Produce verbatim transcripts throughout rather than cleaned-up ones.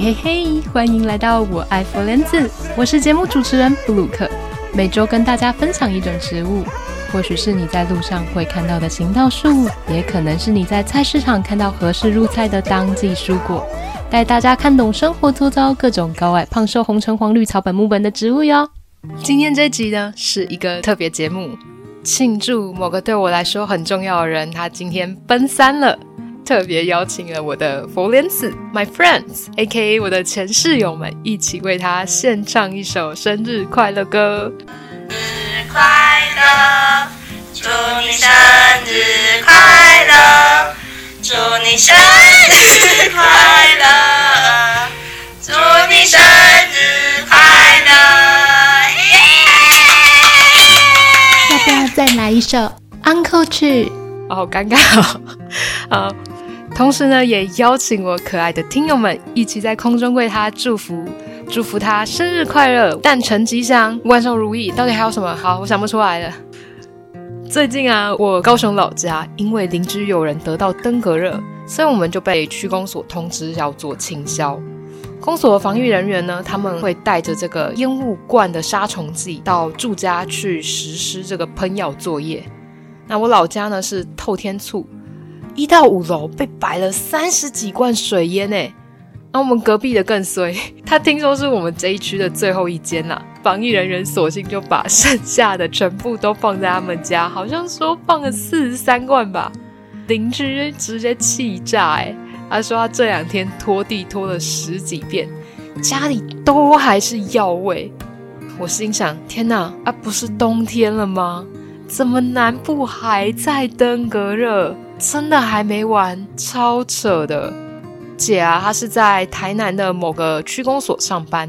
嘿嘿嘿，欢迎来到我爱佛莲子，我是节目主持人布鲁克，每周跟大家分享一种植物，或许是你在路上会看到的行道树，也可能是你在菜市场看到合适入菜的当季蔬果，带大家看懂生活周遭各种高矮胖瘦红橙黄绿草本木本的植物哟。今天这集呢是一个特别节目，庆祝某个对我来说很重要的人他今天奔三了，特别邀请了我的佛莲子 My Friends A K A 我的前室友们一起为他献唱一首生日快乐歌。生日快乐，祝你生日快乐，祝你生日快乐，祝你生日快乐，要不要再来一首 Uncle 去、哦、好尴尬哦。好，同时呢也邀请我可爱的听友们一起在空中为他祝福，祝福他生日快乐，诞辰吉祥，万寿如意，到底还有什么？好，我想不出来了。最近啊，我高雄老家因为邻居有人得到登革热，所以我们就被区公所通知要做清消。公所的防疫人员呢，他们会带着这个烟雾罐的杀虫剂到住家去实施这个喷药作业。那我老家呢是透天厝，一到五楼被摆了三十几罐水烟耶。那、啊、我们隔壁的更衰，他听说是我们这一区的最后一间啦、啊。防疫人员索性就把剩下的全部都放在他们家，好像说放了四十三罐吧。邻居直接气炸耶，他说他这两天拖地拖了十几遍，家里都还是药味。我心想，天哪，啊不是冬天了吗？怎么南部还在登革热？真的还没完，超扯的。姐啊，她是在台南的某个区公所上班。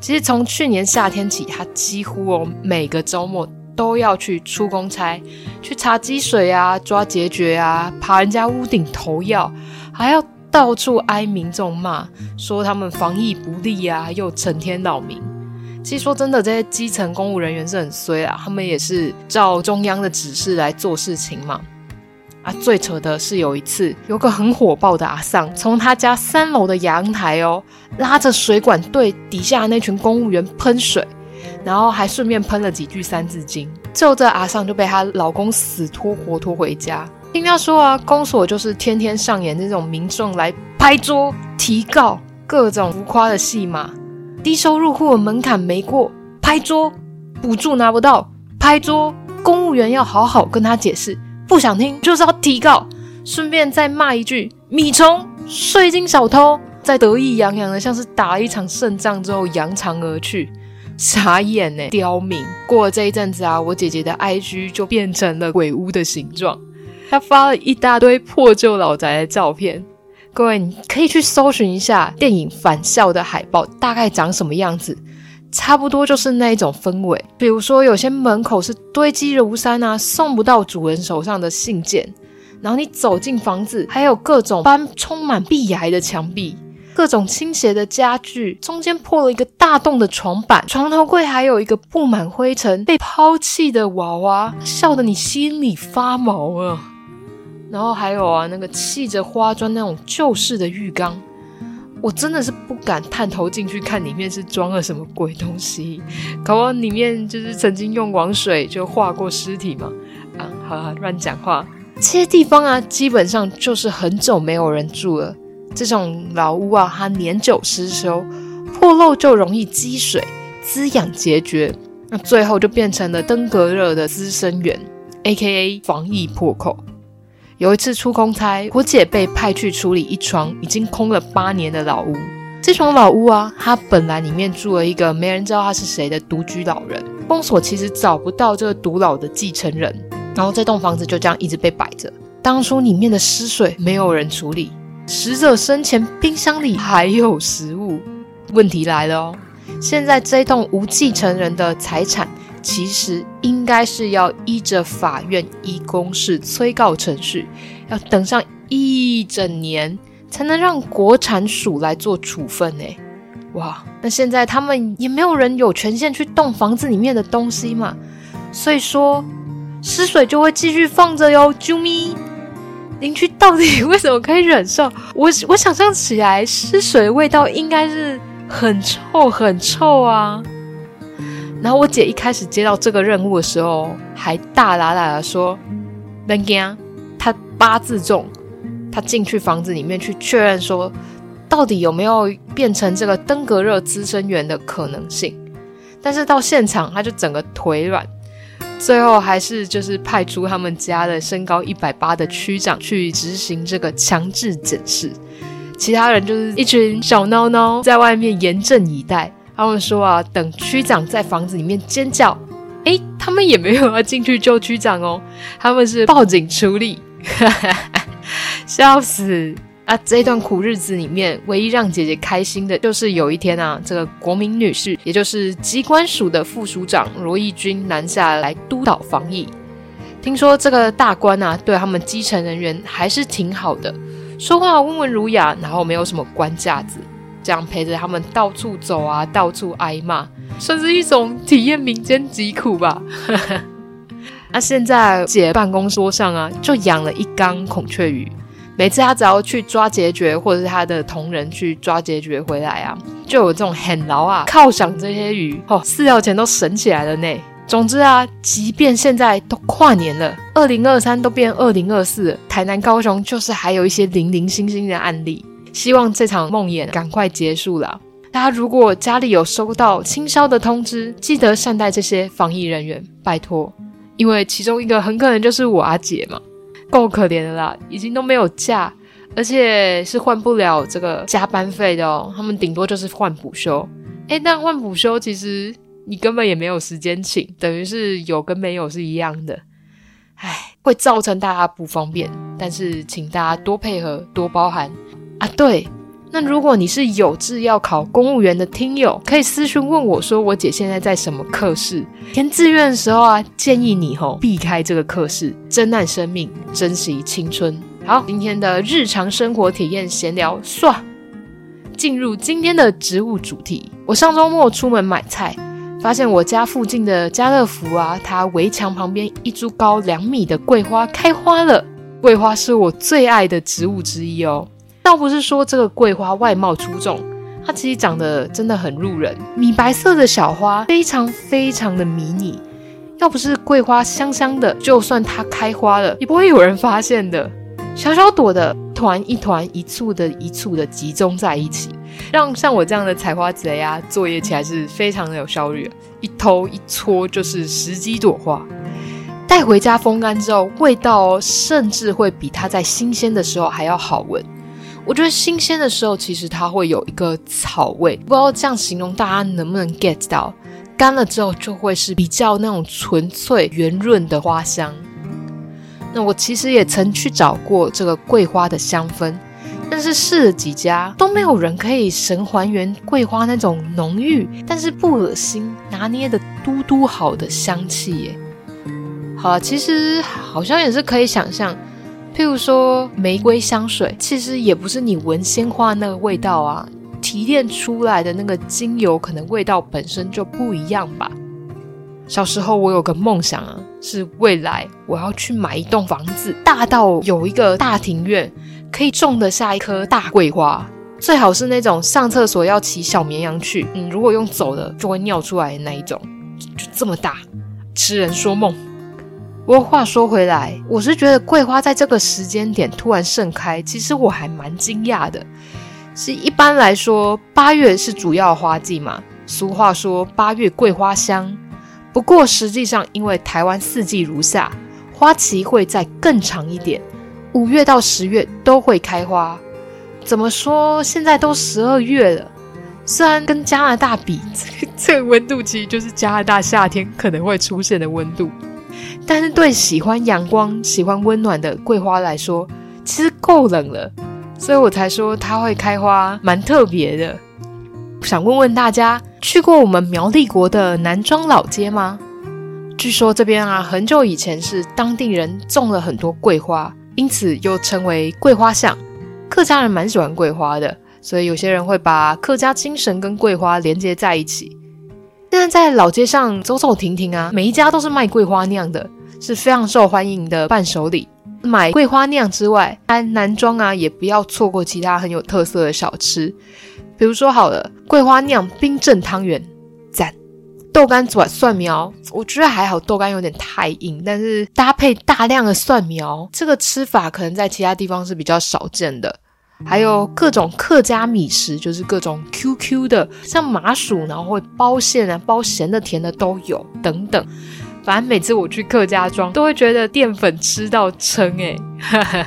其实从去年夏天起，她几乎、哦、每个周末都要去出公差，去查积水啊，抓孑孓啊，爬人家屋顶投药，还要到处挨民众骂，说他们防疫不力啊，又成天扰民。其实说真的，这些基层公务人员是很衰啊，他们也是照中央的指示来做事情嘛。啊，最扯的是有一次，有个很火爆的阿桑，从他家三楼的阳台哦，拉着水管对底下那群公务员喷水，然后还顺便喷了几句三字经。最后这阿桑就被她老公死拖活拖回家。听他说啊，公所就是天天上演这种民众来拍桌、提告、各种浮夸的戏码。低收入户的门槛没过，拍桌；补助拿不到，拍桌；公务员要好好跟他解释。不想听就是要提告，顺便再骂一句米虫、税金小偷，再得意洋洋的像是打了一场胜仗之后扬长而去。傻眼耶，刁民。过了这一阵子啊，我姐姐的 I G 就变成了鬼屋的形状，她发了一大堆破旧老宅的照片。各位，你可以去搜寻一下电影返校的海报大概长什么样子，差不多就是那一种氛围。比如说有些门口是堆积如山啊，送不到主人手上的信件，然后你走进房子，还有各种斑充满壁癌的墙壁，各种倾斜的家具，中间破了一个大洞的床板，床头柜还有一个布满灰尘被抛弃的娃娃，笑得你心里发毛啊。然后还有啊，那个砌着花砖那种旧式的浴缸，我真的是不敢探头进去看里面是装了什么鬼东西，搞不好里面就是曾经用王水就化过尸体嘛。啊，好啦，乱讲话。这些地方啊，基本上就是很久没有人住了。这种老屋啊，它年久失修，破漏就容易积水，滋养孑孓，那最后就变成了登革热的滋生源 ，A K A 防疫破口。有一次出公差，我姐被派去处理一床已经空了八年的老屋。这床老屋啊，它本来里面住了一个没人知道他是谁的独居老人，公所其实找不到这个独老的继承人，然后这栋房子就这样一直被摆着。当初里面的尸水没有人处理，死者生前冰箱里还有食物。问题来了哦，现在这栋无继承人的财产其实应该是要依着法院依公示催告程序，要等上一整年才能让国产署来做处分耶。哇，那现在他们也没有人有权限去动房子里面的东西嘛，所以说尸水就会继续放着哟。啾咪，邻居到底为什么可以忍受？我我想象起来，湿水的味道应该是很臭很臭啊。然后我姐一开始接到这个任务的时候，还大喇喇的说：“别怕，她八字重。”她进去房子里面去确认说，到底有没有变成这个登革热滋生源的可能性？但是到现场，她就整个腿软。最后还是就是派出他们家的身高一百八的区长去执行这个强制检视，其他人就是一群小孬孬在外面严阵以待。他们说啊，等区长在房子里面尖叫，诶，他们也没有要进去救区长哦，他们是报警处理。笑死啊！这一段苦日子里面，唯一让姐姐开心的就是有一天啊，这个国民女士，也就是疾管署的副署长罗义军南下来督导防疫。听说这个大官啊，对他们基层人员还是挺好的，说话温文儒雅，然后没有什么官架子，这样陪着他们到处走啊，到处挨骂，算是一种体验民间疾苦吧。那、啊、现在姐办公桌上啊，就养了一缸孔雀鱼。每次他只要去抓孑孓，或者是他的同仁去抓孑孓回来啊，就有这种很牢啊犒赏这些鱼哦，饲料钱都省起来了呢。总之啊，即便现在都跨年了，二零二三都变二零二四了，台南高雄就是还有一些零零星星的案例，希望这场梦魇赶快结束啦。大家如果家里有收到清消的通知，记得善待这些防疫人员，拜托，因为其中一个很可能就是我阿姐嘛，够可怜的啦，已经都没有假，而且是换不了这个加班费的哦，他们顶多就是换补休。诶，但换补休其实你根本也没有时间请，等于是有跟没有是一样的。唉，会造成大家不方便，但是请大家多配合多包涵啊。对，那如果你是有志要考公务员的听友，可以私讯问我说我姐现在在什么科室，填志愿的时候啊，建议你吼避开这个科室，珍爱生命，珍惜青春。好，今天的日常生活体验闲聊唰，进入今天的植物主题。我上周末出门买菜，发现我家附近的家乐福啊，它围墙旁边一株高两米的桂花开花了。桂花是我最爱的植物之一哦。倒不是说这个桂花外貌出众，它其实长得真的很入人，米白色的小花非常非常的迷你，要不是桂花香香的，就算它开花了也不会有人发现的。小小朵的团一团一簇的一簇的集中在一起，让像我这样的采花贼啊作业起来是非常的有效率的，一偷一撮就是十几朵花，带回家风干之后味道哦，甚至会比它在新鲜的时候还要好闻。我觉得新鲜的时候其实它会有一个草味，不知道这样形容大家能不能 get 到，干了之后就会是比较那种纯粹圆润的花香。那我其实也曾去找过这个桂花的香氛，但是试了几家都没有人可以神还原桂花那种浓郁但是不恶心拿捏的嘟嘟好的香气耶。好啦，其实好像也是可以想象，譬如说玫瑰香水其实也不是你闻鲜花那个味道啊，提炼出来的那个精油可能味道本身就不一样吧。小时候我有个梦想啊，是未来我要去买一栋房子，大到有一个大庭院可以种得下一棵大桂花，最好是那种上厕所要骑小绵羊去，嗯，如果用走的就会尿出来的那一种， 就, 就这么大，痴人说梦。不过话说回来，我是觉得桂花在这个时间点突然盛开，其实我还蛮惊讶的。是一般来说，八月是主要花季嘛，俗话说八月桂花香。不过实际上，因为台湾四季如夏，花期会再更长一点，五月到十月都会开花。怎么说？现在都十二月了，虽然跟加拿大比，这个这个温度其实就是加拿大夏天可能会出现的温度。但是对喜欢阳光喜欢温暖的桂花来说其实够冷了，所以我才说它会开花蛮特别的。想问问大家，去过我们苗栗国的南庄老街吗？据说这边啊很久以前是当地人种了很多桂花，因此又称为桂花巷。客家人蛮喜欢桂花的，所以有些人会把客家精神跟桂花连接在一起。现在在老街上走走停停啊，每一家都是卖桂花酿的，是非常受欢迎的伴手礼。买桂花酿之外，南庄啊也不要错过其他很有特色的小吃，比如说好了，桂花酿冰镇汤圆赞，豆干转蒜苗我觉得还好，豆干有点太硬，但是搭配大量的蒜苗，这个吃法可能在其他地方是比较少见的。还有各种客家米食，就是各种 Q Q 的，像麻薯，然后会包馅啊，包咸的甜的都有等等。反正每次我去客家庄都会觉得淀粉吃到撑耶、欸、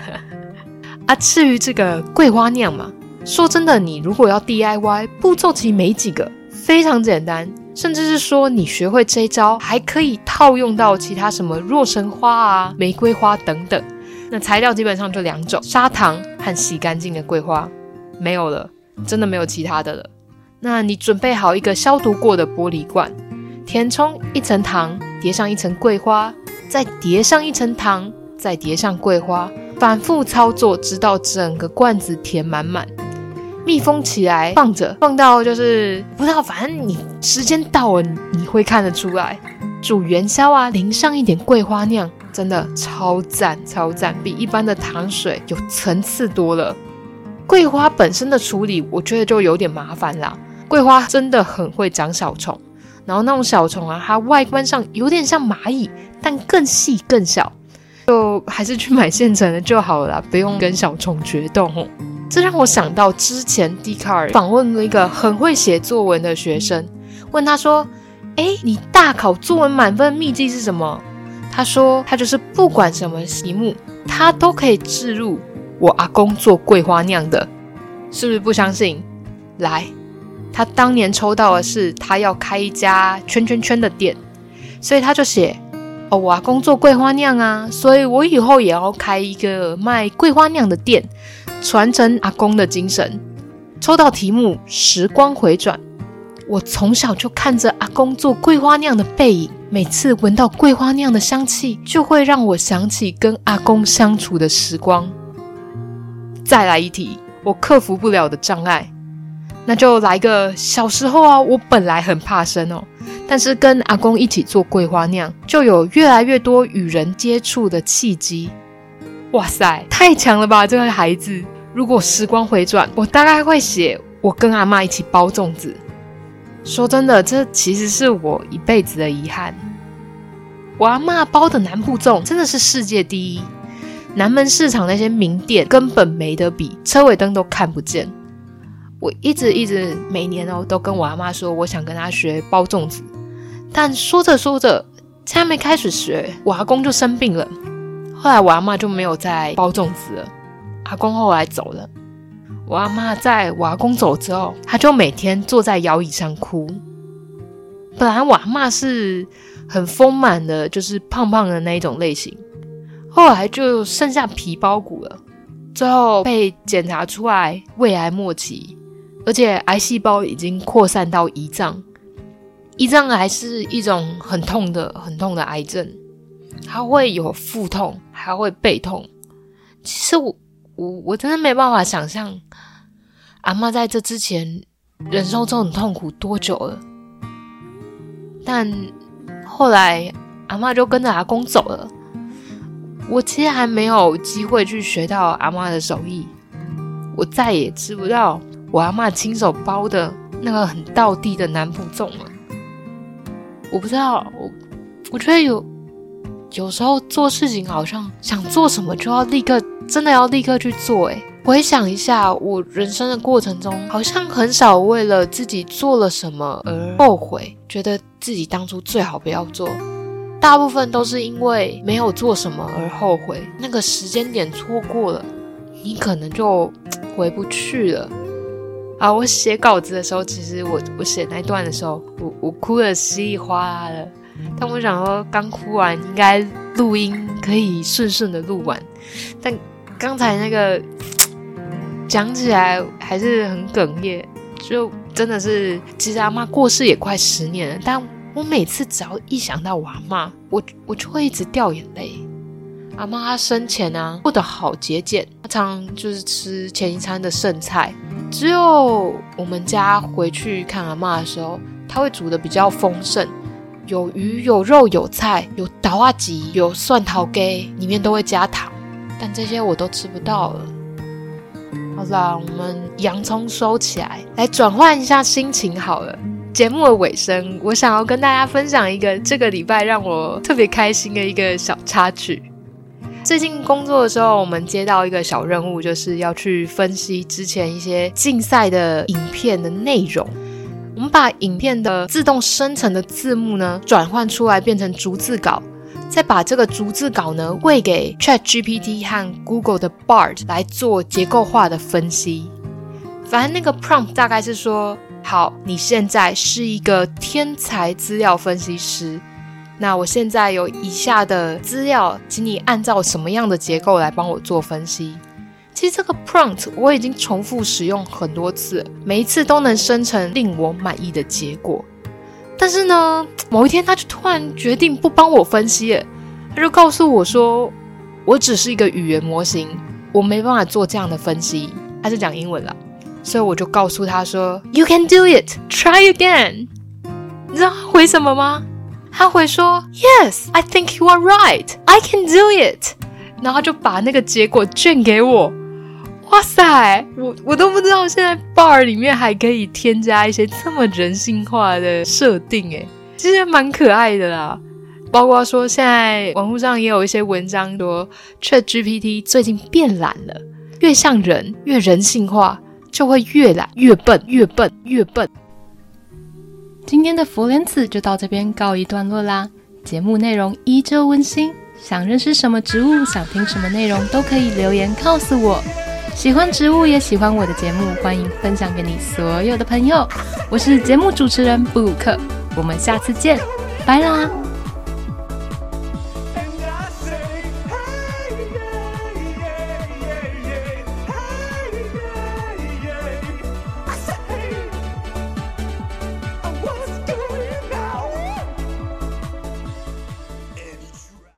啊，至于这个桂花酿嘛，说真的，你如果要 D I Y， 步骤其实没几个，非常简单，甚至是说你学会这一招还可以套用到其他什么若神花啊、玫瑰花等等。那材料基本上就两种，砂糖和洗干净的桂花，没有了，真的没有其他的了。那你准备好一个消毒过的玻璃罐，填充一层糖，叠上一层桂花，再叠上一层糖，再叠上桂花，反复操作直到整个罐子填满满，密封起来放着，放到就是不知道，反正你时间到了 你, 你会看得出来。煮元宵啊，淋上一点桂花酿，真的超赞超赞，比一般的糖水有层次多了。桂花本身的处理我觉得就有点麻烦啦，桂花真的很会长小虫，然后那种小虫啊，它外观上有点像蚂蚁，但更细更小，就还是去买现成的就好了啦，不用跟小虫决斗吼。这让我想到之前笛卡尔访问了一个很会写作文的学生，问他说，诶，你大考作文满分秘籍是什么？他说他就是不管什么题目他都可以置入我阿公做桂花酿的。是不是不相信？来，他当年抽到的是他要开一家圈圈圈的店，所以他就写，哦，我阿公做桂花酿啊，所以我以后也要开一个卖桂花酿的店，传承阿公的精神。抽到题目时光回转，我从小就看着阿公做桂花酿的背影，每次闻到桂花酿的香气，就会让我想起跟阿公相处的时光。再来一题，我克服不了的障碍，那就来个小时候啊，我本来很怕生哦，但是跟阿公一起做桂花酿，就有越来越多与人接触的契机。哇塞，太强了吧这个孩子！如果时光回转，我大概会写我跟阿嬷一起包粽子。说真的，这其实是我一辈子的遗憾。我阿嬷包的南部粽真的是世界第一，南门市场那些名店根本没得比，车尾灯都看不见。我一直一直每年哦都跟我阿嬷说我想跟她学包粽子，但说着说着才没开始学，我阿公就生病了，后来我阿嬷就没有再包粽子了。阿公后来走了，我阿嬷在我阿公走之后，她就每天坐在摇椅上哭。本来我阿嬷是很丰满的，就是胖胖的那一种类型，后来就剩下皮包骨了，最后被检查出来胃癌末期，而且癌细胞已经扩散到胰脏，胰脏癌是一种很痛的很痛的癌症，它会有腹痛还会背痛。其实我我, 我真的没办法想象阿嬷在这之前忍受这种痛苦多久了，但后来阿嬷就跟着阿公走了，我其实还没有机会去学到阿嬷的手艺，我再也吃不到我阿嬷亲手包的那个很道地的南部粽了。我不知道， 我, 我觉得有有时候做事情好像想做什么就要立刻，真的要立刻去做耶。回想一下我人生的过程中，好像很少为了自己做了什么而后悔，觉得自己当初最好不要做，大部分都是因为没有做什么而后悔，那个时间点错过了，你可能就回不去了啊。我写稿子的时候，其实我我写那段的时候，我我哭得稀里哗啦的，但我想说刚哭完应该录音可以顺顺的录完，但刚才那个讲起来还是很哽咽，就真的是其实阿嬷过世也快十年了，但我每次只要一想到我阿嬷，我我就会一直掉眼泪。阿嬷她生前啊过得好节俭，她常就是吃前一餐的剩菜，只有我们家回去看阿嬷的时候，她会煮得比较丰盛，有鱼有肉有菜有豆仔糬有蒜头粿，里面都会加糖。但这些我都吃不到了。好啦，我们洋葱收起来，来转换一下心情好了。节目的尾声，我想要跟大家分享一个这个礼拜让我特别开心的一个小插曲。最近工作的时候，我们接到一个小任务，就是要去分析之前一些竞赛的影片的内容。我们把影片的自动生成的字幕呢，转换出来变成逐字稿，再把这个逐字稿呢喂给 ChatGPT 和 Google 的 Bard 来做结构化的分析。反正那个 prompt 大概是说，好，你现在是一个天才资料分析师，那我现在有以下的资料，请你按照什么样的结构来帮我做分析。其实这个 prompt 我已经重复使用很多次，每一次都能生成令我满意的结果。但是呢，某一天他就突然决定不帮我分析了，他就告诉我说，我只是一个语言模型，我没办法做这样的分析。他是讲英文啦，所以我就告诉他说 You can do it, try again。 你知道他回什么吗？他回说 Yes, I think you are right, I can do it。 然后他就把那个结果卷给我。哇塞， 我, 我都不知道现在 Bard 里面还可以添加一些这么人性化的设定耶，其实蛮可爱的啦。包括说现在网络上也有一些文章说 ChatGPT 最近变懒了，越像人越人性化，就会越懒越笨越笨越笨。今天的佛莲子就到这边告一段落啦，节目内容依旧温馨，想认识什么植物，想听什么内容都可以留言告诉我。喜欢植物也喜欢我的节目，欢迎分享给你所有的朋友。我是节目主持人布鲁克，我们下次见，拜啦。